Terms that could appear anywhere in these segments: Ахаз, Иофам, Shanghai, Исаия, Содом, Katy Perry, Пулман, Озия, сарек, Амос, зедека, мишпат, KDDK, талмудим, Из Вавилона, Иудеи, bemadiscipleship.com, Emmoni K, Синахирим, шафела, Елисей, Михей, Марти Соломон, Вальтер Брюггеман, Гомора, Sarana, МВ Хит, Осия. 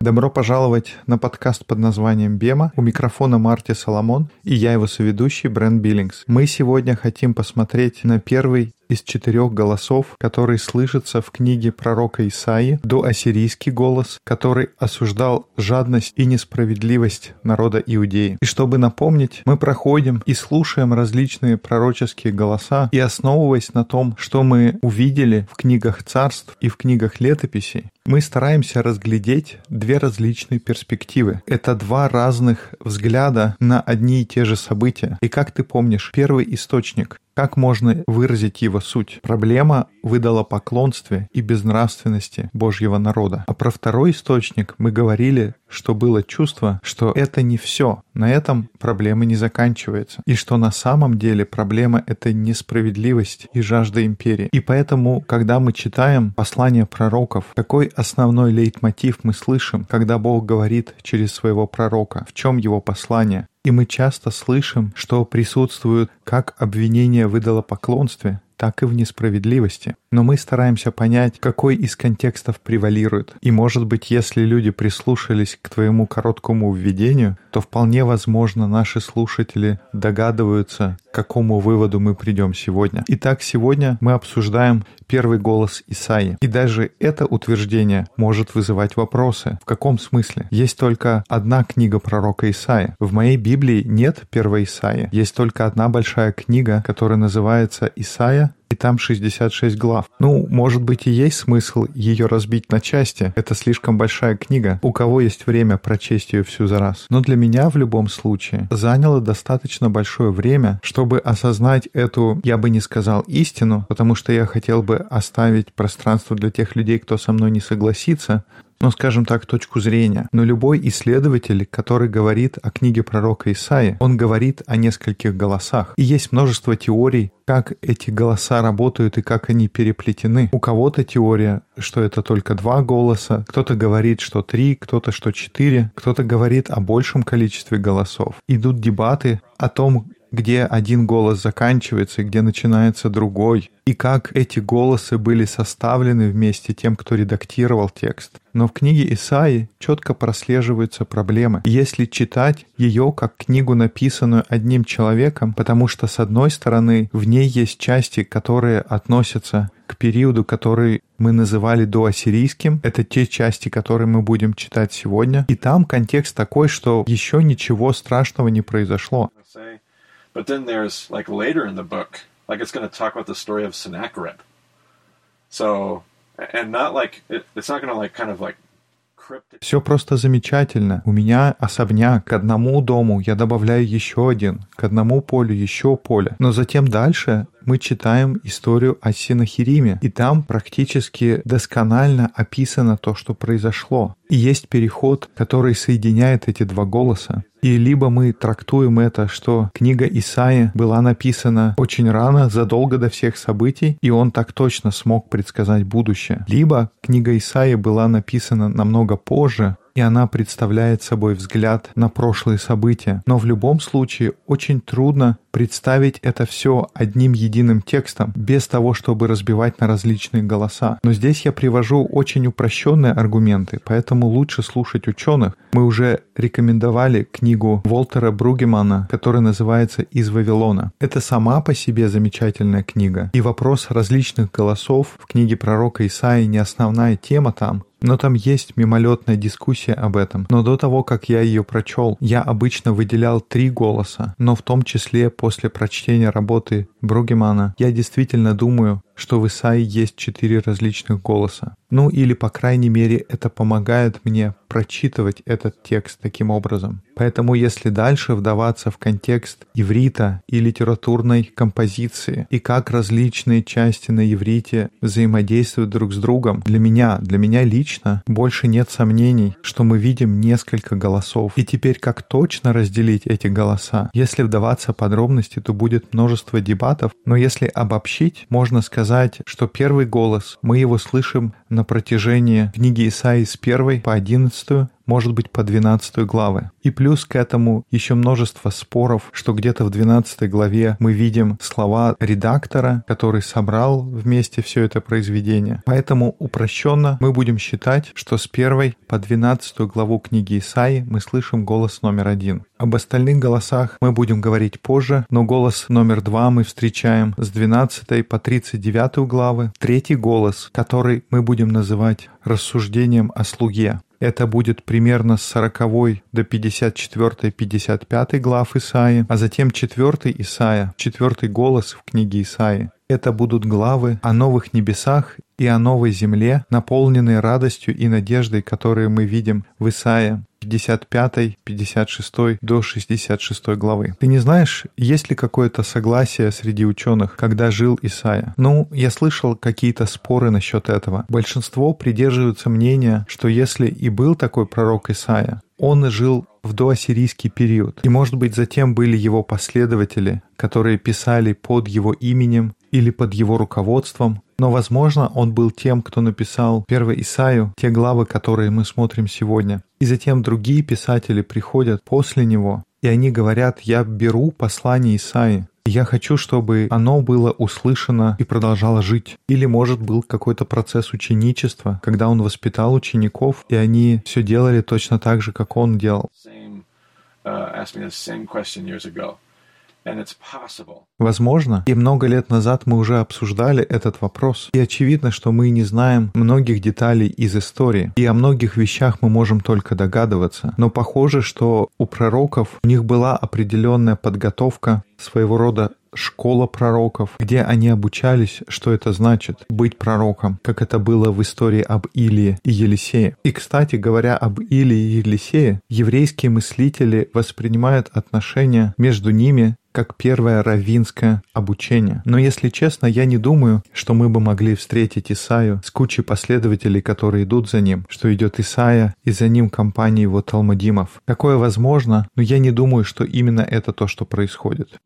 Добро пожаловать на подкаст под названием «BEMA». У микрофона Марти Соломон и я его соведущий Брент Биллингс. Мы сегодня хотим посмотреть на первый из 4 голосов, который слышится в книге пророка Исаии, доассирийский голос, который осуждал жадность и несправедливость народа Иудеи. И чтобы напомнить, мы проходим и слушаем различные пророческие голоса, и основываясь на том, что мы увидели в книгах царств и в книгах летописей, мы стараемся разглядеть 2 различные перспективы. Это 2 разных взгляда на одни и те же события. И как ты помнишь, первый источник, как можно выразить его суть? Проблема выдала поклонстве и безнравственности Божьего народа. А про второй источник мы говорили, что было чувство, что это не все. На этом проблема не заканчивается. И что на самом деле проблема — это несправедливость и жажда империи. И поэтому, когда мы читаем послания пророков, какой основной лейтмотив мы слышим, когда Бог говорит через своего пророка? В чем его послание? И мы часто слышим, что присутствует как обвинение в идолопоклонстве, так и в несправедливости. Но мы стараемся понять, какой из контекстов превалирует. И, может быть, если люди прислушались к твоему короткому введению, то вполне возможно наши слушатели догадываются, к какому выводу мы придем сегодня. Итак, сегодня мы обсуждаем первый голос Исаии. И даже это утверждение может вызывать вопросы. В каком смысле? Есть только одна книга пророка Исаии. В моей Библии нет первой Исаии. Есть только одна большая книга, которая называется «Исаия», и там 66 глав. Может быть, и есть смысл ее разбить на части. Это слишком большая книга. У кого есть время прочесть ее всю за раз? Но для меня в любом случае заняло достаточно большое время, чтобы осознать эту, я бы не сказал истину, потому что я хотел бы оставить пространство для тех людей, кто со мной не согласится, скажем так, точку зрения. Но любой исследователь, который говорит о книге пророка Исаии, он говорит о нескольких голосах. И есть множество теорий, как эти голоса работают и как они переплетены. У кого-то теория, что это только 2 голоса, кто-то говорит, что 3, кто-то, что 4, кто-то говорит о большем количестве голосов. Идут дебаты о том, где один голос заканчивается и где начинается другой, и как эти голосы были составлены вместе тем, кто редактировал текст. Но в книге Исаии четко прослеживаются проблемы. Если читать ее как книгу, написанную одним человеком, потому что, с одной стороны, в ней есть части, которые относятся к периоду, который мы называли доассирийским. Это те части, которые мы будем читать сегодня. И там контекст такой, что еще ничего страшного не произошло. But then there's later in the book, it's going to talk about the story of Sennacherib. So, and not it's not going to Все просто замечательно. У меня особняк. К одному дому я добавляю еще один. К одному полю еще поле. Но затем дальше мы читаем историю о Синахириме. И там практически досконально описано то, что произошло. И есть переход, который соединяет эти 2 голоса. И либо мы трактуем это, что книга Исаии была написана очень рано, задолго до всех событий, и он так точно смог предсказать будущее. Либо книга Исаии была написана намного позже, и она представляет собой взгляд на прошлые события. Но в любом случае очень трудно представить это все одним единым текстом, без того, чтобы разбивать на различные голоса. Но здесь я привожу очень упрощенные аргументы, поэтому лучше слушать ученых. Мы уже рекомендовали книгу Вальтера Брюггемана, которая называется «Из Вавилона». Это сама по себе замечательная книга. И вопрос различных голосов в книге пророка Исаии не основная тема там, но там есть мимолетная дискуссия об этом. Но до того, как я ее прочел, я обычно выделял 3 голоса, но в том числе после прочтения работы Брюггемана я действительно думаю, что в Исаии есть 4 различных голоса. Или, по крайней мере, это помогает мне прочитывать этот текст таким образом. Поэтому, если дальше вдаваться в контекст иврита и литературной композиции, и как различные части на иврите взаимодействуют друг с другом, для меня лично больше нет сомнений, что мы видим несколько голосов. И теперь, как точно разделить эти голоса? Если вдаваться в подробности, то будет множество дебатов, но если обобщить, можно сказать, что первый голос, мы его слышим на протяжении книги Исаии с 1 по 11, может быть, по 12 главы. И плюс к этому еще множество споров, что где-то в 12 главе мы видим слова редактора, который собрал вместе все это произведение. Поэтому упрощенно мы будем считать, что с 1 по 12 главу книги Исаии мы слышим голос номер 1. Об остальных голосах мы будем говорить позже, но голос номер 2 мы встречаем с 12 по 39 главы. Третий голос, который мы будем называть рассуждением о слуге. Это будет примерно с 40 до 54-55 глав Исаии, а затем 4 Исаия, 4 голос в книге Исаии. Это будут главы о новых небесах и о новой земле, наполненные радостью и надеждой, которые мы видим в Исаии 55, 56 до 66 главы. Ты не знаешь, есть ли какое-то согласие среди ученых, когда жил Исаия? Я слышал какие-то споры насчет этого. Большинство придерживаются мнения, что если и был такой пророк Исаия, он жил в доассирийский период. И, может быть, затем были его последователи, которые писали под его именем или под его руководством. Но, возможно, он был тем, кто написал 1 Исаию, те главы, которые мы смотрим сегодня. И затем другие писатели приходят после него, и они говорят: «Я беру послание Исаии, и я хочу, чтобы оно было услышано и продолжало жить». Или, может, был какой-то процесс ученичества, когда он воспитал учеников, и они все делали точно так же, как он делал. Возможно, и много лет назад мы уже обсуждали этот вопрос, и очевидно, что мы не знаем многих деталей из истории, и о многих вещах мы можем только догадываться. Но похоже, что у пророков у них была определенная подготовка, своего рода школа пророков, где они обучались, что это значит быть пророком, как это было в истории об Илии и Елисее. И, кстати, говоря об Илии и Елисее, еврейские мыслители воспринимают отношения между ними как первое раввинское обучение. Но, если честно, я не думаю, что мы бы могли встретить Исаию с кучей последователей, которые идут за ним, что идет Исаия и за ним компания его талмудимов. Такое возможно, но я не думаю, что именно это то, что происходит.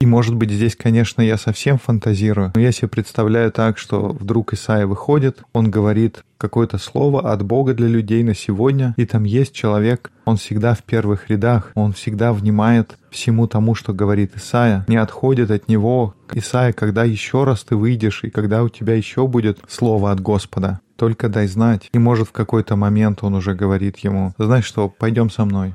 И, может быть, здесь, конечно, я совсем фантазирую, но я себе представляю так, что вдруг Исаия выходит, он говорит какое-то слово от Бога для людей на сегодня, и там есть человек, он всегда в первых рядах, он всегда внимает всему тому, что говорит Исаия, не отходит от него. Исаия, когда еще раз ты выйдешь, и когда у тебя еще будет слово от Господа, только дай знать. И, может, в какой-то момент он уже говорит ему: знаешь что, пойдем со мной.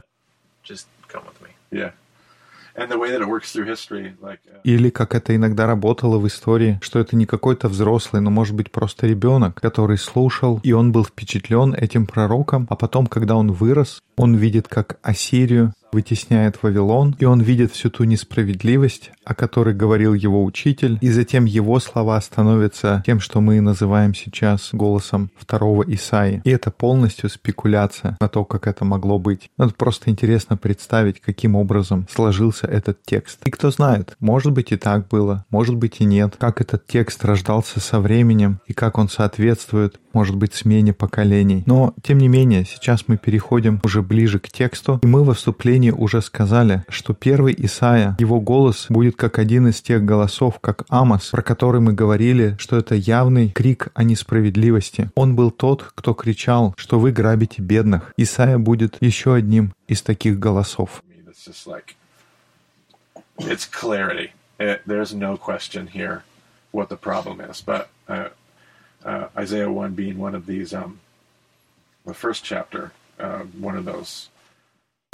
Или как это иногда работало в истории, что это не какой-то взрослый, но, может быть, просто ребенок, который слушал, и он был впечатлен этим пророком, а потом, когда он вырос, он видит, как Ассирию вытесняет Вавилон, и он видит всю ту несправедливость, о которой говорил его учитель, и затем его слова становятся тем, что мы называем сейчас голосом 2 Исаии. И это полностью спекуляция на то, как это могло быть. Это просто интересно представить, каким образом сложился этот текст. И кто знает, может быть, и так было, может быть, и нет, как этот текст рождался со временем, и как он соответствует, может быть, смене поколений. Но, тем не менее, сейчас мы переходим уже ближе к тексту, и мы во вступлении уже сказали, что 1 Исаия, его голос будет как один из тех голосов, как Амос, про который мы говорили, что это явный крик о несправедливости. Он был тот, кто кричал, что вы грабите бедных. Исаия будет еще одним из таких голосов.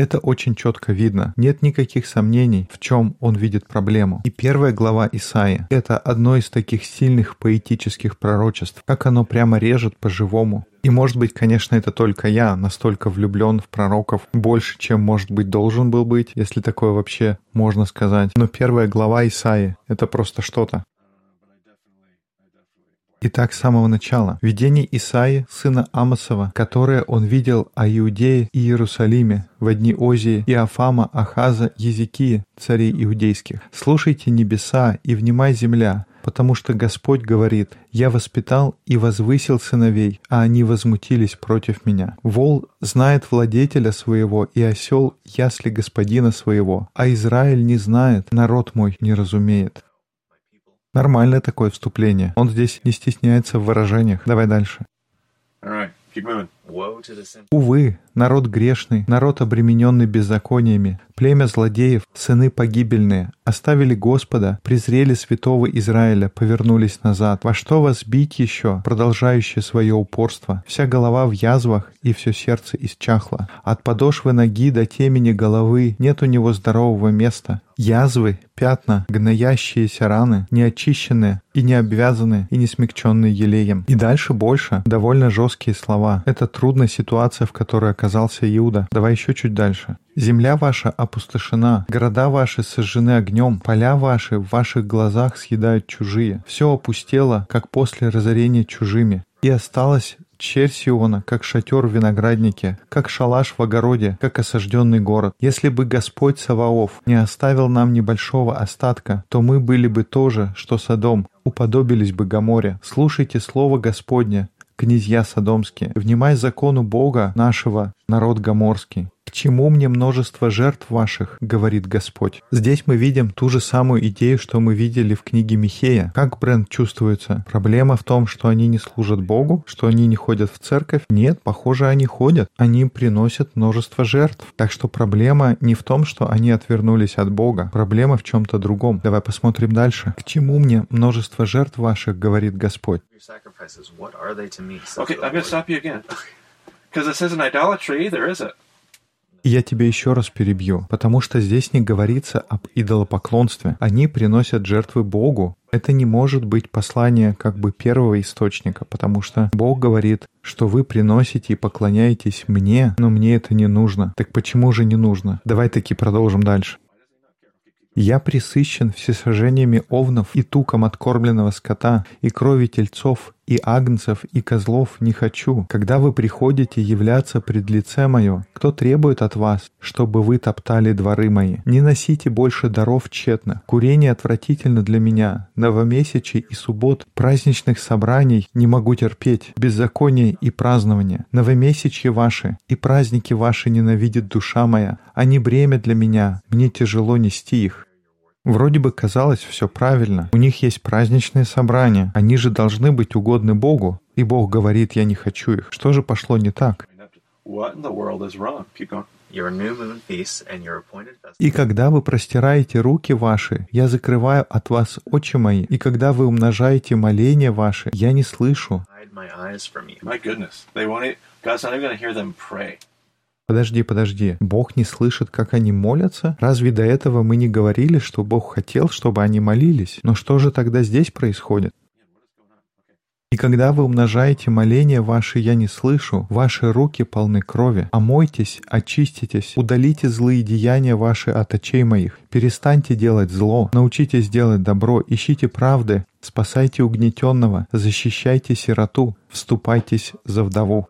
Это очень четко видно. Нет никаких сомнений, в чем он видит проблему. И 1 глава Исаии — это одно из таких сильных поэтических пророчеств, как оно прямо режет по-живому. И, может быть, конечно, это только я настолько влюблен в пророков больше, чем, может быть, должен был быть, если такое вообще можно сказать. Но 1 глава Исаии — это просто что-то. Итак, с самого начала. Видение Исаии, сына Амосова, которое он видел о Иудее и Иерусалиме в дни Озии, Иофама, Ахаза, Езекии, царей иудейских. «Слушайте небеса и внимай земля, потому что Господь говорит: я воспитал и возвысил сыновей, а они возмутились против меня. Вол знает владетеля своего, и осел ясли господина своего, а Израиль не знает, народ мой не разумеет». Нормальное такое вступление. Он здесь не стесняется в выражениях. Давай дальше. Увы, народ грешный, народ обремененный беззакониями, племя злодеев, сыны погибельные, оставили Господа, презрели святого Израиля, повернулись назад. Во что вас бить еще, продолжающее свое упорство? Вся голова в язвах, и все сердце исчахло. От подошвы ноги до темени головы нет у него здорового места. Язвы, пятна, гноящиеся раны, неочищенные и не обвязанные, и не смягченные елеем. И дальше больше довольно жесткие слова. Это трудная ситуация, в которой оказался Иуда. Давай еще чуть дальше. «Земля ваша опустошена, города ваши сожжены огнем, поля ваши в ваших глазах съедают чужие. Все опустело, как после разорения чужими, и осталось... Черь Сиона, как шатер в винограднике, как шалаш в огороде, как осажденный город. Если бы Господь Саваоф не оставил нам небольшого остатка, то мы были бы то же, что Содом, уподобились бы Гоморе. Слушайте слово Господне, князья содомские, внимай закону Бога нашего, народ гоморский. К чему мне множество жертв ваших, говорит Господь». Здесь мы видим ту же самую идею, что мы видели в книге Михея. Как Брент чувствуется? Проблема в том, что они не служат Богу, что они не ходят в церковь. Нет, похоже, они ходят. Они приносят множество жертв. Так что проблема не в том, что они отвернулись от Бога. Проблема в чем-то другом. Давай посмотрим дальше. «К чему мне множество жертв ваших, говорит Господь». И я тебя еще раз перебью, потому что здесь не говорится об идолопоклонстве. Они приносят жертвы Богу. Это не может быть послание как бы первого источника, потому что Бог говорит, что вы приносите и поклоняетесь мне, но мне это не нужно. Так почему же не нужно? Давай-таки продолжим дальше. «Я пресыщен всесожжениями овнов и туком откормленного скота, и крови тельцов, и агнцев, и козлов не хочу. Когда вы приходите являться пред лице мое, кто требует от вас, чтобы вы топтали дворы мои? Не носите больше даров тщетно. Курение отвратительно для меня. Новомесячий и суббот, праздничных собраний не могу терпеть. Беззаконие и празднование. Новомесячье ваши и праздники ваши ненавидит душа моя. Они бремя для меня, мне тяжело нести их». Вроде бы казалось все правильно. У них есть праздничные собрания. Они же должны быть угодны Богу. И Бог говорит, я не хочу их. Что же пошло не так? «И когда вы простираете руки ваши, я закрываю от вас очи мои. И когда вы умножаете моления ваши, я не слышу». Подожди. Бог не слышит, как они молятся? Разве до этого мы не говорили, что Бог хотел, чтобы они молились? Но что же тогда здесь происходит? «И когда вы умножаете моления ваши, я не слышу, ваши руки полны крови. Омойтесь, очиститесь, удалите злые деяния ваши от очей моих. Перестаньте делать зло, научитесь делать добро, ищите правды, спасайте угнетенного, защищайте сироту, вступайтесь за вдову».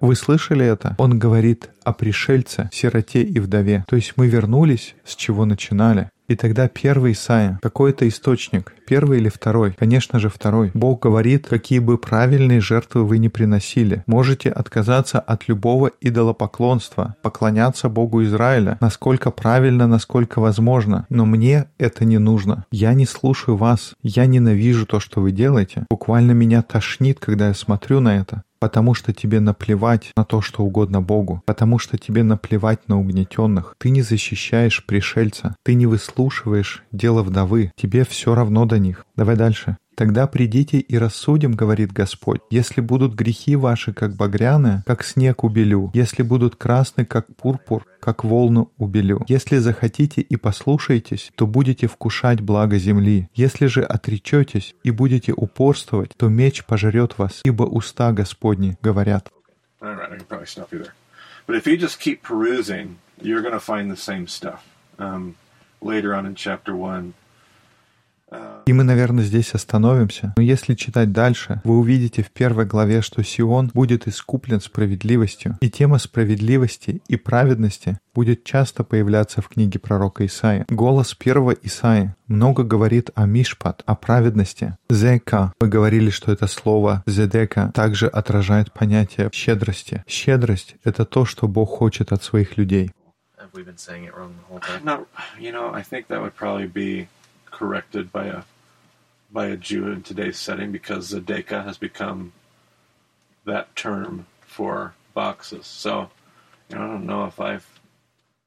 Вы слышали это? Он говорит о пришельце, сироте и вдове. То есть мы вернулись, с чего начинали. И тогда первый Исаия, какой это источник, первый или второй? Конечно же, второй. Бог говорит, какие бы правильные жертвы вы ни приносили, можете отказаться от любого идолопоклонства, поклоняться Богу Израиля, насколько правильно, насколько возможно. Но мне это не нужно. Я не слушаю вас. Я ненавижу то, что вы делаете. Буквально меня тошнит, когда я смотрю на это. Потому что тебе наплевать на то, что угодно Богу. Потому что тебе наплевать на угнетенных. Ты не защищаешь пришельца. Ты не выслушиваешь дело вдовы. Тебе все равно до них. Давай дальше. «Тогда придите и рассудим, говорит Господь, если будут грехи ваши, как багряные, как снег убелю, если будут красны, как пурпур, как волну убелю. Если захотите и послушаетесь, то будете вкушать благо земли. Если же отречетесь и будете упорствовать, то меч пожрет вас, ибо уста Господни говорят». И мы, наверное, здесь остановимся. Но если читать дальше, вы увидите в 1 главе, что Сион будет искуплен справедливостью. И тема справедливости и праведности будет часто появляться в книге пророка Исаии. Голос 1 Исаии много говорит о мишпат, о праведности. Зека. Мы говорили, что это слово «зедека» также отражает понятие щедрости. Щедрость — это то, что Бог хочет от своих людей. By a Jew in today's setting, because Zedekah has become that term for boxes. So, I don't know if I've...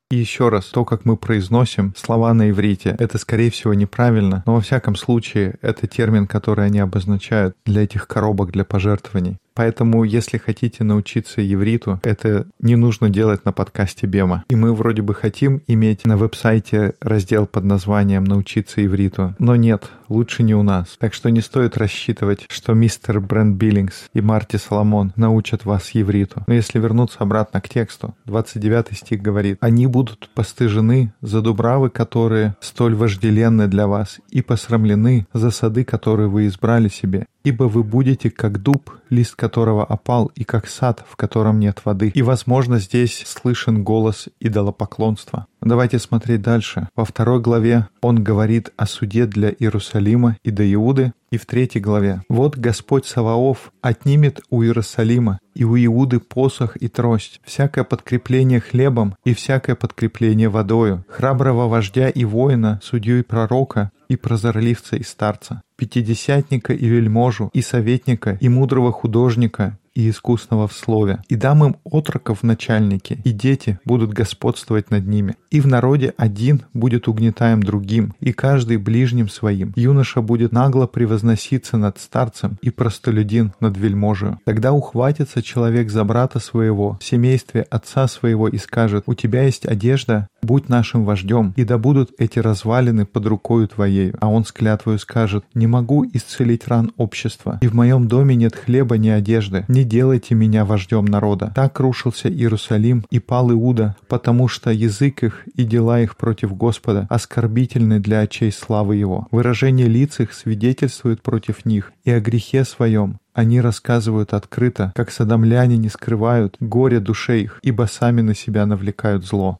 И еще раз, то, как мы произносим слова на иврите, это, скорее всего, неправильно, но, во всяком случае, это термин, который они обозначают для этих коробок для пожертвований. Поэтому, если хотите научиться ивриту, это не нужно делать на подкасте BEMA. И мы вроде бы хотим иметь на веб-сайте раздел под названием «Научиться ивриту», но нет, лучше не у нас. Так что не стоит рассчитывать, что мистер Брент Биллингс и Марти Соломон научат вас ивриту. Но если вернуться обратно к тексту, 29 стих говорит: «Они будут постыжены за дубравы, которые столь вожделенны для вас, и посрамлены за сады, которые вы избрали себе». Ибо вы будете как дуб, лист которого опал, и как сад, в котором нет воды. И, возможно, здесь слышен голос идолопоклонства. Давайте смотреть дальше. Во 2 главе он говорит о суде для Иерусалима и до Иуды. И в 3 главе. «Вот Господь Саваоф отнимет у Иерусалима и у Иуды посох и трость, всякое подкрепление хлебом и всякое подкрепление водою, храброго вождя и воина, судью и пророка, и прозорливца и старца, пятидесятника и вельможу, и советника, и мудрого художника, и искусного в слове. И дам им отроков в начальники, и дети будут господствовать над ними. И в народе один будет угнетаем другим, и каждый ближним своим. Юноша будет нагло превозноситься над старцем, и простолюдин над вельможею. Тогда ухватится человек за брата своего, в семействе отца своего, и скажет: «У тебя есть одежда, будь нашим вождем, и да будут эти развалины под рукою твоею». А он с клятвою скажет: «Не могу исцелить ран общества, и в моем доме нет хлеба ни одежды. Не делайте меня вождем народа». Так рушился Иерусалим и пал Иуда, потому что язык их и дела их против Господа оскорбительны для очей славы Его. Выражение лиц их свидетельствует против них, и о грехе своем они рассказывают открыто, как содомляне не скрывают горе душей их, ибо сами на себя навлекают зло.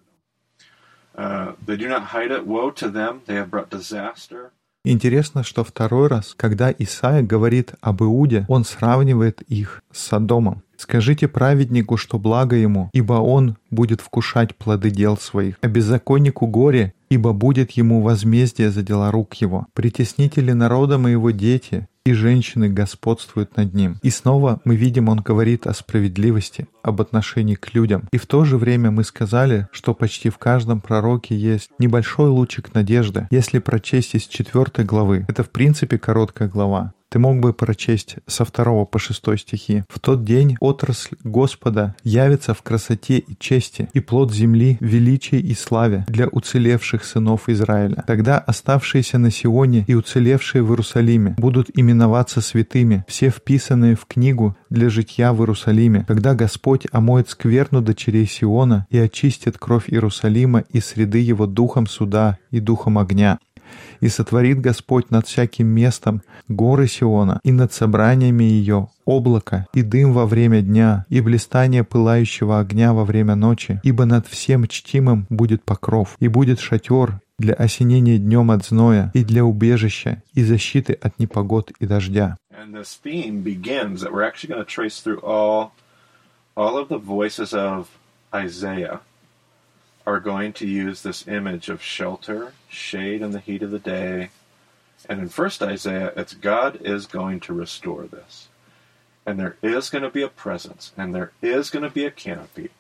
Интересно, что второй раз, когда Исаия говорит об Иуде, он сравнивает их с Содомом. «Скажите праведнику, что благо ему, ибо он будет вкушать плоды дел своих, а беззаконнику горе, ибо будет ему возмездие за дела рук его. Притеснители народа моего дети, и женщины господствуют над ним». И снова мы видим, он говорит о справедливости, об отношении к людям. И в то же время мы сказали, что почти в каждом пророке есть небольшой лучик надежды. Если прочесть из 4 главы, это в принципе короткая глава, ты мог бы прочесть со 2 по 6 стихи. «В тот день отрасль Господа явится в красоте и чести, и плод земли в величии и славе для уцелевших сынов Израиля. Тогда оставшиеся на Сионе и уцелевшие в Иерусалиме будут именоваться святыми, все вписанные в книгу для житья в Иерусалиме. Когда Господь омоет скверну дочерей Сиона и очистит кровь Иерусалима и среды его духом суда и духом огня». «И сотворит Господь над всяким местом горы Сиона, и над собраниями ее облако, и дым во время дня, и блистание пылающего огня во время ночи, ибо над всем чтимым будет покров, и будет шатер для осенения днем от зноя, и для убежища, и защиты от непогод и дождя». Are going to use this image of shelter, shade in the heat of the day. And in 1st Isaiah, it's God is going to restore this. And there is going to be a presence, and there is going to be a canopy.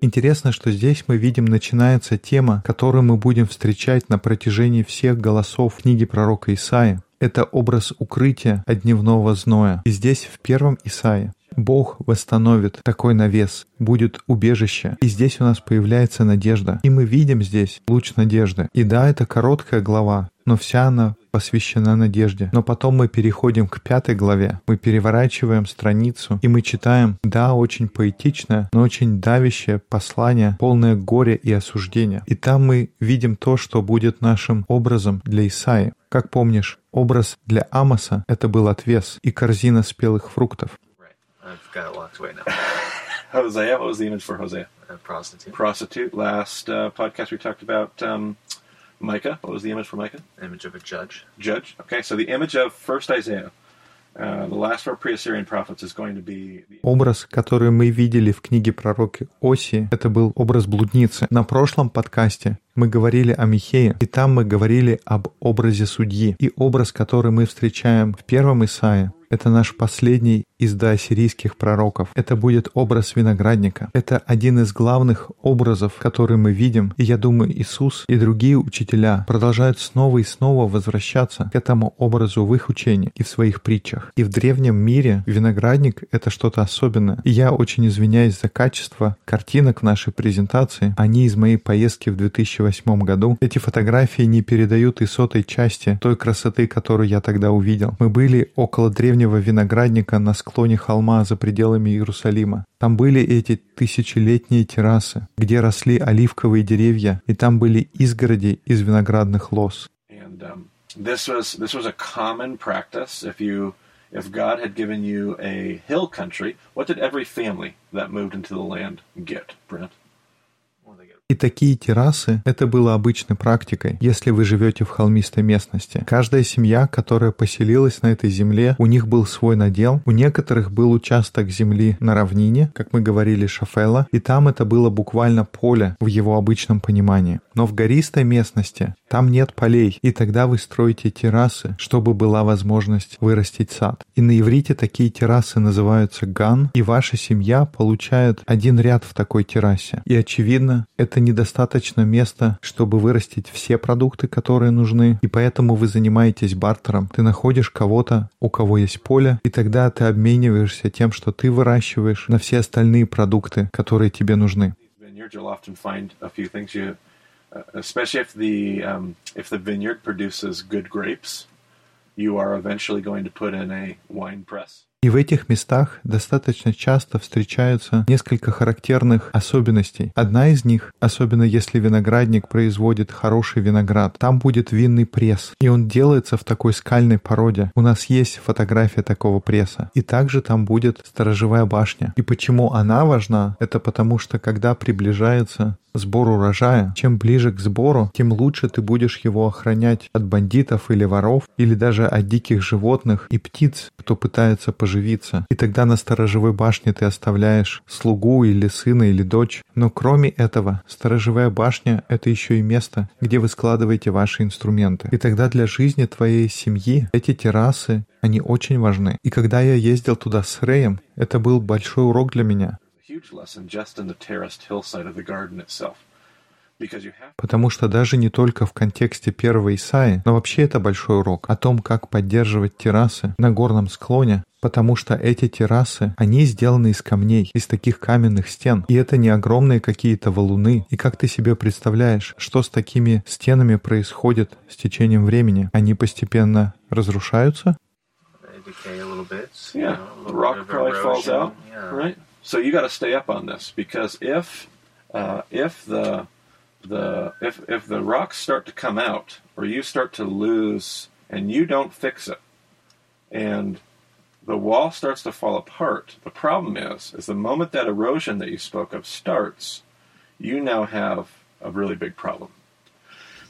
Интересно, что здесь мы видим, начинается тема, которую мы будем встречать на протяжении всех голосов книги пророка Исаии. Это образ укрытия от дневного зноя. И здесь в 1 Исаии Бог восстановит такой навес, будет убежище. И здесь у нас появляется надежда. И мы видим здесь луч надежды. И да, это короткая глава, но вся она посвящена надежде. Но потом мы переходим к 5 главе, мы переворачиваем страницу, и мы читаем, да, очень поэтичное, но очень давящее послание, полное горя и осуждения. И там мы видим то, что будет нашим образом для Исаии. Как помнишь, образ для Амоса — это был отвес и корзина спелых фруктов. Hosea, what was the image for Hosea? Prostitute. Prostitute. Last podcast we talked about Micah. What was the image for Micah? Image of a judge. Judge. Okay, so the image of first Isaiah, the last of our pre-Assyrian prophets, is going to be... Образ, который мы видели в книге пророка Осии, это был образ блудницы. На прошлом подкасте мы говорили о Михее, и там мы говорили об образе судьи. И образ, который мы встречаем в первом Исаии, это наш последний из доассирийских пророков. Это будет образ виноградника. Это один из главных образов, который мы видим. И я думаю, Иисус и другие учителя продолжают снова и снова возвращаться к этому образу в их учении и в своих притчах. И в древнем мире виноградник — это что-то особенное. И я очень извиняюсь за качество картинок нашей презентации. Они из моей поездки в 2008 году. Эти фотографии не передают и сотой части той красоты, которую я тогда увидел. Мы были около древнего виноградника на склоне холма за пределами Иерусалима. Там были эти тысячелетние террасы, где росли оливковые деревья, и там были изгороди из виноградных лоз. И такие террасы — это было обычной практикой, если вы живете в холмистой местности. Каждая семья, которая поселилась на этой земле, у них был свой надел. У некоторых был участок земли на равнине, как мы говорили, шафела, и там это было буквально поле в его обычном понимании. Но в гористой местности там нет полей, и тогда вы строите террасы, чтобы была возможность вырастить сад. И на иврите такие террасы называются ган, и ваша семья получает один ряд в такой террасе. И очевидно, это недостаточно места, чтобы вырастить все продукты, которые нужны, и поэтому вы занимаетесь бартером. Ты находишь кого-то, у кого есть поле, и тогда ты обмениваешься тем, что ты выращиваешь, на все остальные продукты, которые тебе нужны. И в этих местах достаточно часто встречаются несколько характерных особенностей. Одна из них, особенно если виноградник производит хороший виноград, там будет винный пресс, и он делается в такой скальной породе. У нас есть фотография такого пресса. И также там будет сторожевая башня. И почему она важна? Это потому что, когда приближается сбор урожая, чем ближе к сбору, тем лучше ты будешь его охранять от бандитов или воров, или даже от диких животных и птиц, кто пытается поживиться. И тогда на сторожевой башне ты оставляешь слугу или сына или дочь. Но кроме этого, сторожевая башня — это еще и место, где вы складываете ваши инструменты. И тогда для жизни твоей семьи эти террасы, они очень важны. И когда я ездил туда с Рэем, это был большой урок для меня. Потому что даже не только в контексте первого Исаии, но вообще это большой урок о том, как поддерживать террасы на горном склоне, потому что эти террасы, они сделаны из камней, из таких каменных стен, и это не огромные какие-то валуны. И как ты себе представляешь, что с такими стенами происходит с течением времени? Они постепенно разрушаются? So you got to stay up on this because if the rocks start to come out or you start to lose and you don't fix it and the wall starts to fall apart, the problem is the moment that erosion that you spoke of starts, you now have a really big problem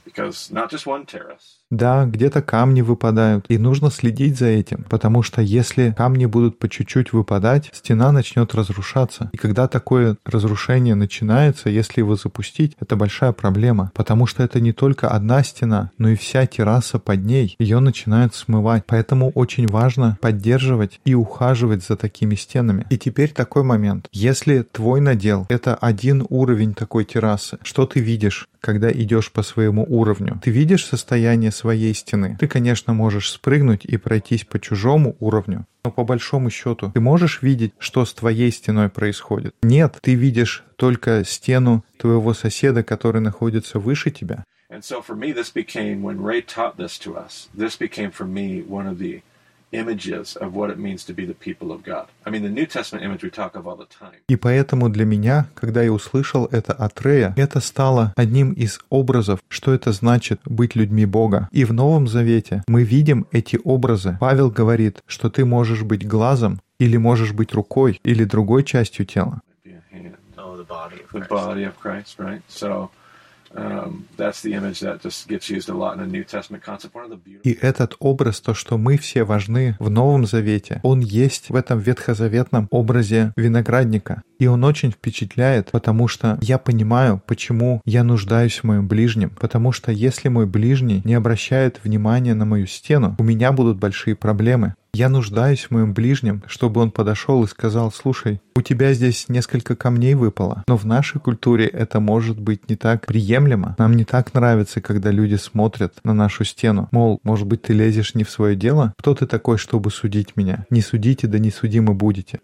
because not just one terrace. Да, где-то камни выпадают, и нужно следить за этим, потому что если камни будут по чуть-чуть выпадать, стена начнет разрушаться. И когда такое разрушение начинается, если его запустить, это большая проблема, потому что это не только одна стена, но и вся терраса под ней, ее начинают смывать. Поэтому очень важно поддерживать и ухаживать за такими стенами. И теперь такой момент. Если твой надел — это один уровень такой террасы, что ты видишь, когда идешь по своему уровню? Ты видишь состояние своей стены. Ты, конечно, можешь спрыгнуть и пройтись по чужому уровню, но по большому счету ты можешь видеть, что с твоей стеной происходит? Нет, ты видишь только стену твоего соседа, который находится выше тебя. И поэтому для меня, когда я услышал это от Рэя, это стало одним из образов, что это значит быть людьми Бога. И в Новом Завете мы видим эти образы. Павел говорит, что ты можешь быть глазом, или можешь быть рукой, или другой частью тела. И этот образ, то, что мы все важны в Новом Завете, он есть в этом ветхозаветном образе виноградника. И он очень впечатляет, потому что я понимаю, почему я нуждаюсь в моем ближнем. Потому что если мой ближний не обращает внимания на мою стену, у меня будут большие проблемы. Я нуждаюсь в моем ближнем, чтобы он подошел и сказал: «Слушай, у тебя здесь несколько камней выпало». Но в нашей культуре это может быть не так приемлемо. Нам не так нравится, когда люди смотрят на нашу стену. Мол, может быть, ты лезешь не в свое дело? Кто ты такой, чтобы судить меня? Не судите, да не судимы будете.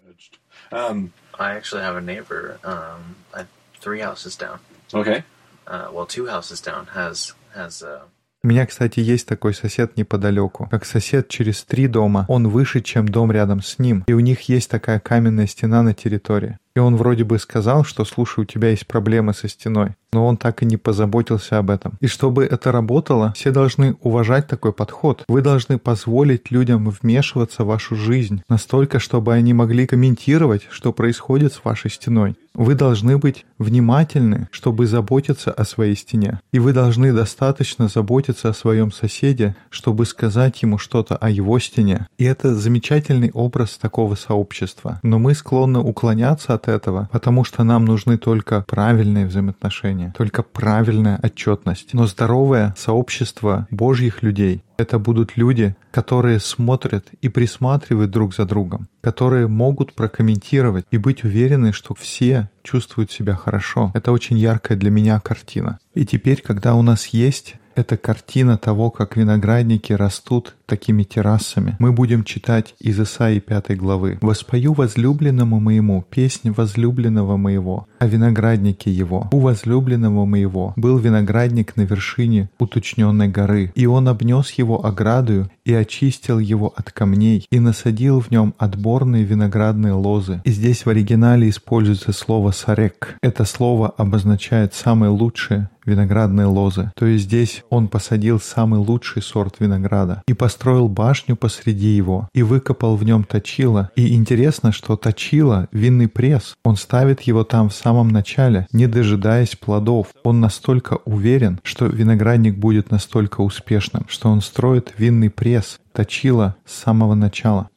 У меня, кстати, есть такой сосед неподалеку. Как сосед через 3 дома, он выше, чем дом рядом с ним. И у них есть такая каменная стена на территории. И он вроде бы сказал, что, слушай, у тебя есть проблемы со стеной. Но он так и не позаботился об этом. И чтобы это работало, все должны уважать такой подход. Вы должны позволить людям вмешиваться в вашу жизнь настолько, чтобы они могли комментировать, что происходит с вашей стеной. Вы должны быть внимательны, чтобы заботиться о своей стене. И вы должны достаточно заботиться о своем соседе, чтобы сказать ему что-то о его стене. И это замечательный образ такого сообщества. Но мы склонны уклоняться от этого, потому что нам нужны только правильные взаимоотношения, только правильная отчетность. Но здоровое сообщество Божьих людей — это будут люди, которые смотрят и присматривают друг за другом, которые могут прокомментировать и быть уверены, что все чувствуют себя хорошо. Это очень яркая для меня картина. И теперь, когда у нас есть эта картина того, как виноградники растут такими террасами, мы будем читать из Исаии 5 главы. «Воспою возлюбленному моему песнь возлюбленного моего, о винограднике его. У возлюбленного моего был виноградник на вершине уточненной горы, и он обнес его оградою, и очистил его от камней, и насадил в нем отборные виноградные лозы». И здесь в оригинале используется слово «сарек». Это слово обозначает «самые лучшие виноградные лозы». То есть здесь он посадил самый лучший сорт винограда и построил башню посреди его, и выкопал в нем точило. И интересно, что точило — винный пресс. Он ставит его там в самом начале, не дожидаясь плодов. Он настолько уверен, что виноградник будет настолько успешным, что он строит винный пресс, точило с самого начала.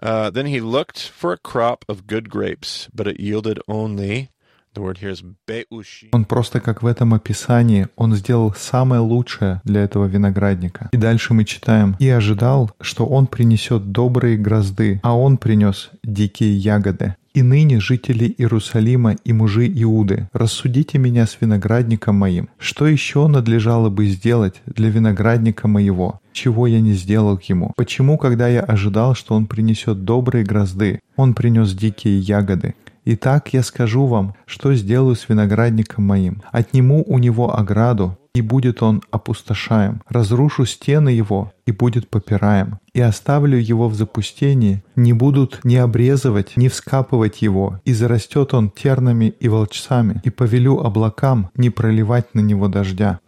Then he looked for a crop of good grapes, but it yielded only... Он просто, как в этом описании, он сделал самое лучшее для этого виноградника. И дальше мы читаем: «И ожидал, что он принесет добрые грозды, а он принес дикие ягоды». И ныне, жители Иерусалима и мужи Иуды, рассудите меня с виноградником моим. Что еще надлежало бы сделать для виноградника моего, чего я не сделал ему? Почему, когда я ожидал, что он принесет добрые грозды, он принес дикие ягоды? Итак, я скажу вам, что сделаю с виноградником моим. Отниму у него ограду, и будет он опустошаем. Разрушу стены его, и будет попираем. И оставлю его в запустении. Не будут ни обрезывать, ни вскапывать его. И зарастет он тернами и волчцами. И повелю облакам не проливать на него дождя».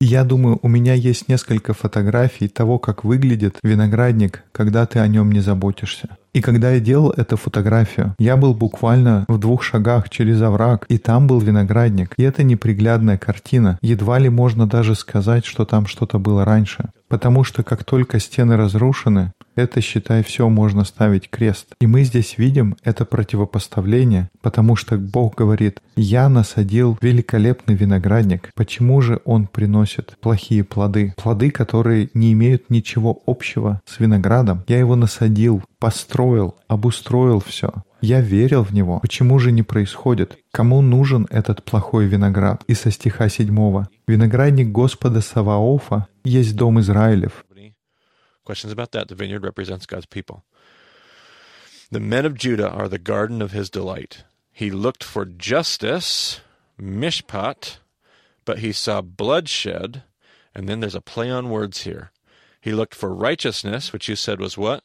Я думаю, у меня есть несколько фотографий того, как выглядит виноградник, когда ты о нем не заботишься. И когда я делал эту фотографию, я был буквально в 2 шагах через овраг, и там был виноградник. И это неприглядная картина. Едва ли можно даже сказать, что там что-то было раньше. Потому что как только стены разрушены, это, считай, все можно ставить крест. И мы здесь видим это противопоставление, потому что Бог говорит: «Я насадил великолепный виноградник, почему же он приносит плохие плоды? Плоды, которые не имеют ничего общего с виноградом. Я его насадил, построил, обустроил все. Я верил в него. Почему же не происходит? Кому нужен этот плохой виноград?» И со стиха 7. «Виноградник Господа Саваофа есть дом Израилев». Questions about that. The vineyard represents God's people. The men of Judah are the garden of his delight. He looked for justice, mishpat, but he saw bloodshed. And then there's a play on words here. He looked for righteousness, which you said was what?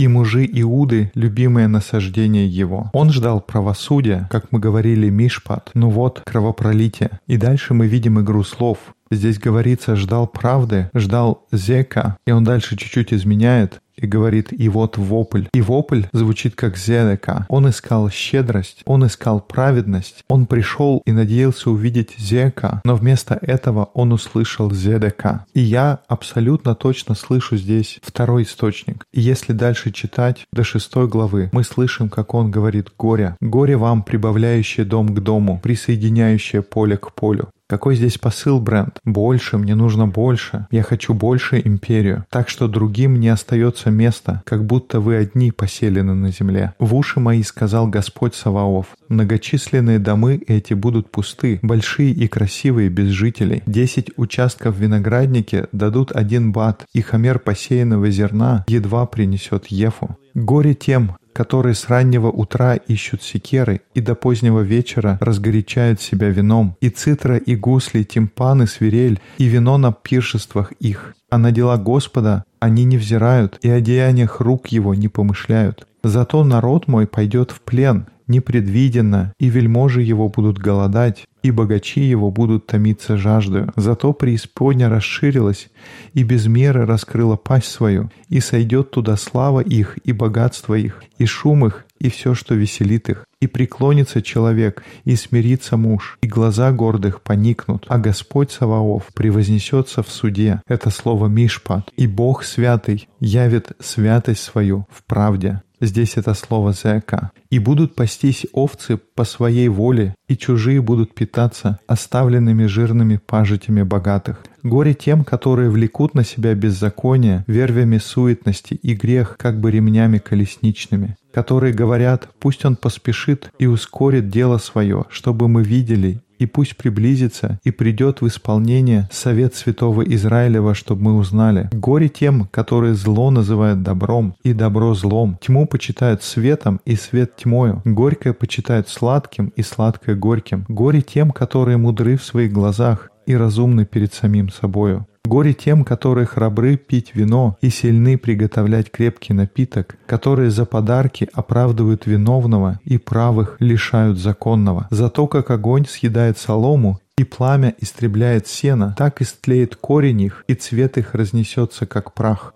«И мужи Иуды, любимое насаждение его. Он ждал правосудия, как мы говорили, мишпат, но вот кровопролитие». И дальше мы видим игру слов. Здесь говорится «ждал правды», «ждал зека», и он дальше чуть-чуть изменяет и говорит «и вот вопль». И вопль звучит как зека. Он искал щедрость, он искал праведность, он пришел и надеялся увидеть зека, но вместо этого он услышал зедека. И я абсолютно точно слышу здесь второй источник. И если дальше читать до 6 главы, мы слышим, как он говорит «горе». «Горе вам, прибавляющее дом к дому, присоединяющее поле к полю». Какой здесь посыл, Брент? Больше, мне нужно больше. Я хочу больше империю. Так что другим не остается места, как будто вы одни поселены на земле. В уши мои сказал Господь Саваоф: многочисленные домы эти будут пусты, большие и красивые, без жителей. 10 участков в винограднике дадут 1 бат, и хомер посеянного зерна едва принесет ефу. Горе тем, которые с раннего утра ищут секеры и до позднего вечера разгорячают себя вином, и цитра, и гусли, тимпан, и свирель, и вино на пиршествах их. А на дела Господа они не взирают, и о деяниях рук его не помышляют. Зато народ мой пойдет в плен непредвиденно, и вельможи его будут голодать, и богачи его будут томиться жаждою. Зато преисподня расширилась, и без меры раскрыла пасть свою, и сойдет туда слава их, и богатство их, и шум их, и все, что веселит их. И преклонится человек, и смирится муж, и глаза гордых поникнут, а Господь Саваоф превознесется в суде. Это слово «мишпат». И Бог святый явит святость свою в правде. Здесь это слово «зека». «И будут пастись овцы по своей воле, и чужие будут питаться оставленными жирными пажитями богатых. Горе тем, которые влекут на себя беззаконие, вервями суетности и грех, как бы ремнями колесничными, которые говорят: пусть он поспешит и ускорит дело свое, чтобы мы видели, и пусть приблизится и придет в исполнение совет святого Израилева, чтобы мы узнали. Горе тем, которые зло называют добром, и добро злом, тьму почитают светом, и свет тьмою, горькое почитают сладким, и сладкое горьким. Горе тем, которые мудры в своих глазах и разумны перед самим собою. Горе тем, которые храбры пить вино и сильны приготовлять крепкий напиток, которые за подарки оправдывают виновного и правых лишают законного. За то, как огонь съедает солому и пламя истребляет сено, так истлеет корень их, и цвет их разнесется, как прах».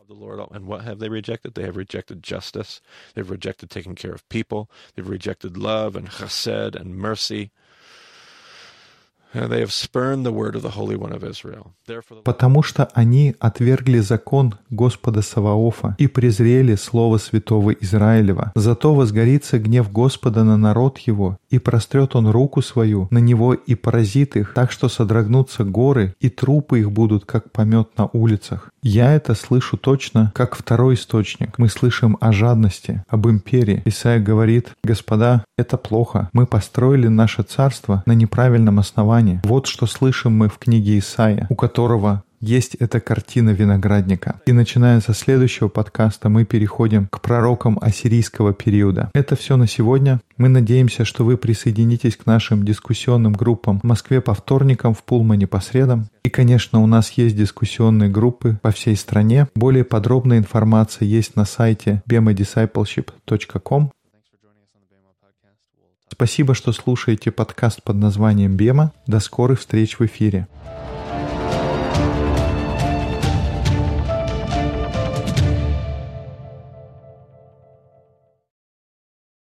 And what have they rejected? They have rejected justice. They've rejected taking care of people. They've rejected love and chesed and mercy. «Потому что они отвергли закон Господа Саваофа и презрели слово святого Израилева. Зато возгорится гнев Господа на народ его, и прострет он руку свою на него и поразит их, так что содрогнутся горы, и трупы их будут, как помет на улицах». Я это слышу точно, как второй источник. Мы слышим о жадности, об империи. Исаия говорит: «Господа, это плохо. Мы построили наше царство на неправильном основании». Вот что слышим мы в книге Исаия, у которого есть эта картина виноградника. И начиная со следующего подкаста мы переходим к пророкам ассирийского периода. Это все на сегодня. Мы надеемся, что вы присоединитесь к нашим дискуссионным группам в Москве по вторникам, в Пулмане по средам. И, конечно, у нас есть дискуссионные группы по всей стране. Более подробная информация есть на сайте bemadiscipleship.com. Спасибо, что слушаете подкаст под названием «BEMA». До скорых встреч в эфире.